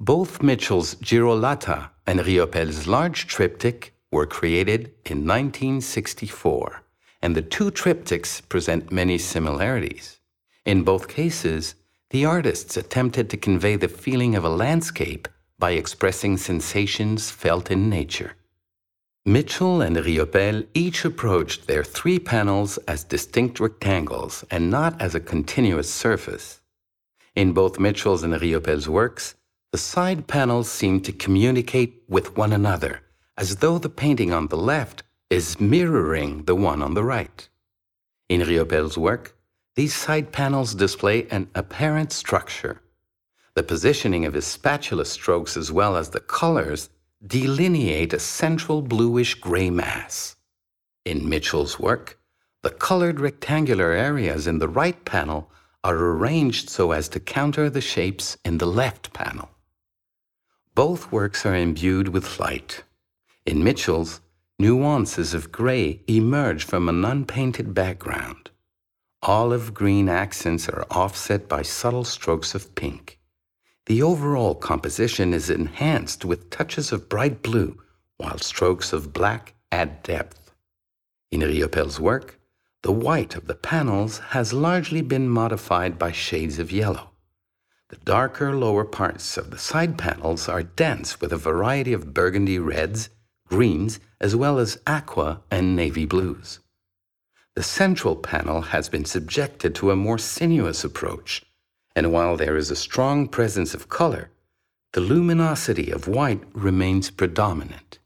Both Mitchell's Girolata and Riopelle's large triptych were created in 1964, and the two triptychs present many similarities. In both cases, the artists attempted to convey the feeling of a landscape by expressing sensations felt in nature. Mitchell and Riopelle each approached their three panels as distinct rectangles and not as a continuous surface. In both Mitchell's and Riopelle's works, the side panels seem to communicate with one another, as though the painting on the left is mirroring the one on the right. In Riopelle's work, these side panels display an apparent structure. The positioning of his spatula strokes as well as the colors delineate a central bluish-gray mass. In Mitchell's work, the colored rectangular areas in the right panel are arranged so as to counter the shapes in the left panel. Both works are imbued with light. In Mitchell's, nuances of gray emerge from an unpainted background. Olive-green accents are offset by subtle strokes of pink. The overall composition is enhanced with touches of bright blue, while strokes of black add depth. In Riopelle's work, the white of the panels has largely been modified by shades of yellow. The darker lower parts of the side panels are dense with a variety of burgundy reds, greens, as well as aqua and navy blues. The central panel has been subjected to a more sinuous approach, and while there is a strong presence of color, the luminosity of white remains predominant.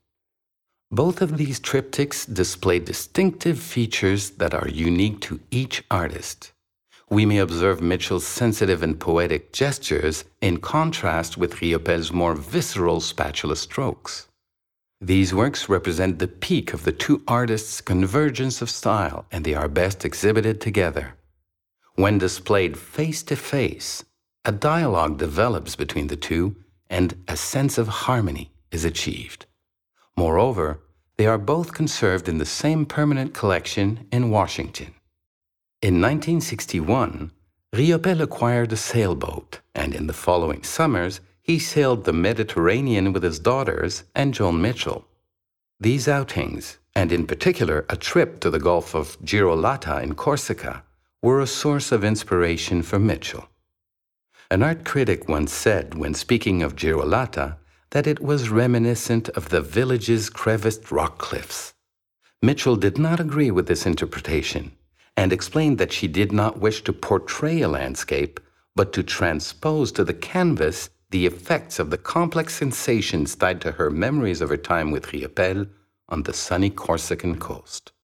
Both of these triptychs display distinctive features that are unique to each artist. We may observe Mitchell's sensitive and poetic gestures in contrast with Riopelle's more visceral spatula strokes. These works represent the peak of the two artists' convergence of style, and they are best exhibited together. When displayed face-to-face, a dialogue develops between the two and a sense of harmony is achieved. Moreover, they are both conserved in the same permanent collection in Washington. In 1961, Riopelle acquired a sailboat, and in the following summers, he sailed the Mediterranean with his daughters and Joan Mitchell. These outings, and in particular a trip to the Gulf of Girolata in Corsica, were a source of inspiration for Mitchell. An art critic once said, when speaking of Girolata, that it was reminiscent of the village's creviced rock cliffs. Mitchell did not agree with this interpretation and explained that she did not wish to portray a landscape, but to transpose to the canvas the effects of the complex sensations tied to her memories of her time with Riopelle on the sunny Corsican coast.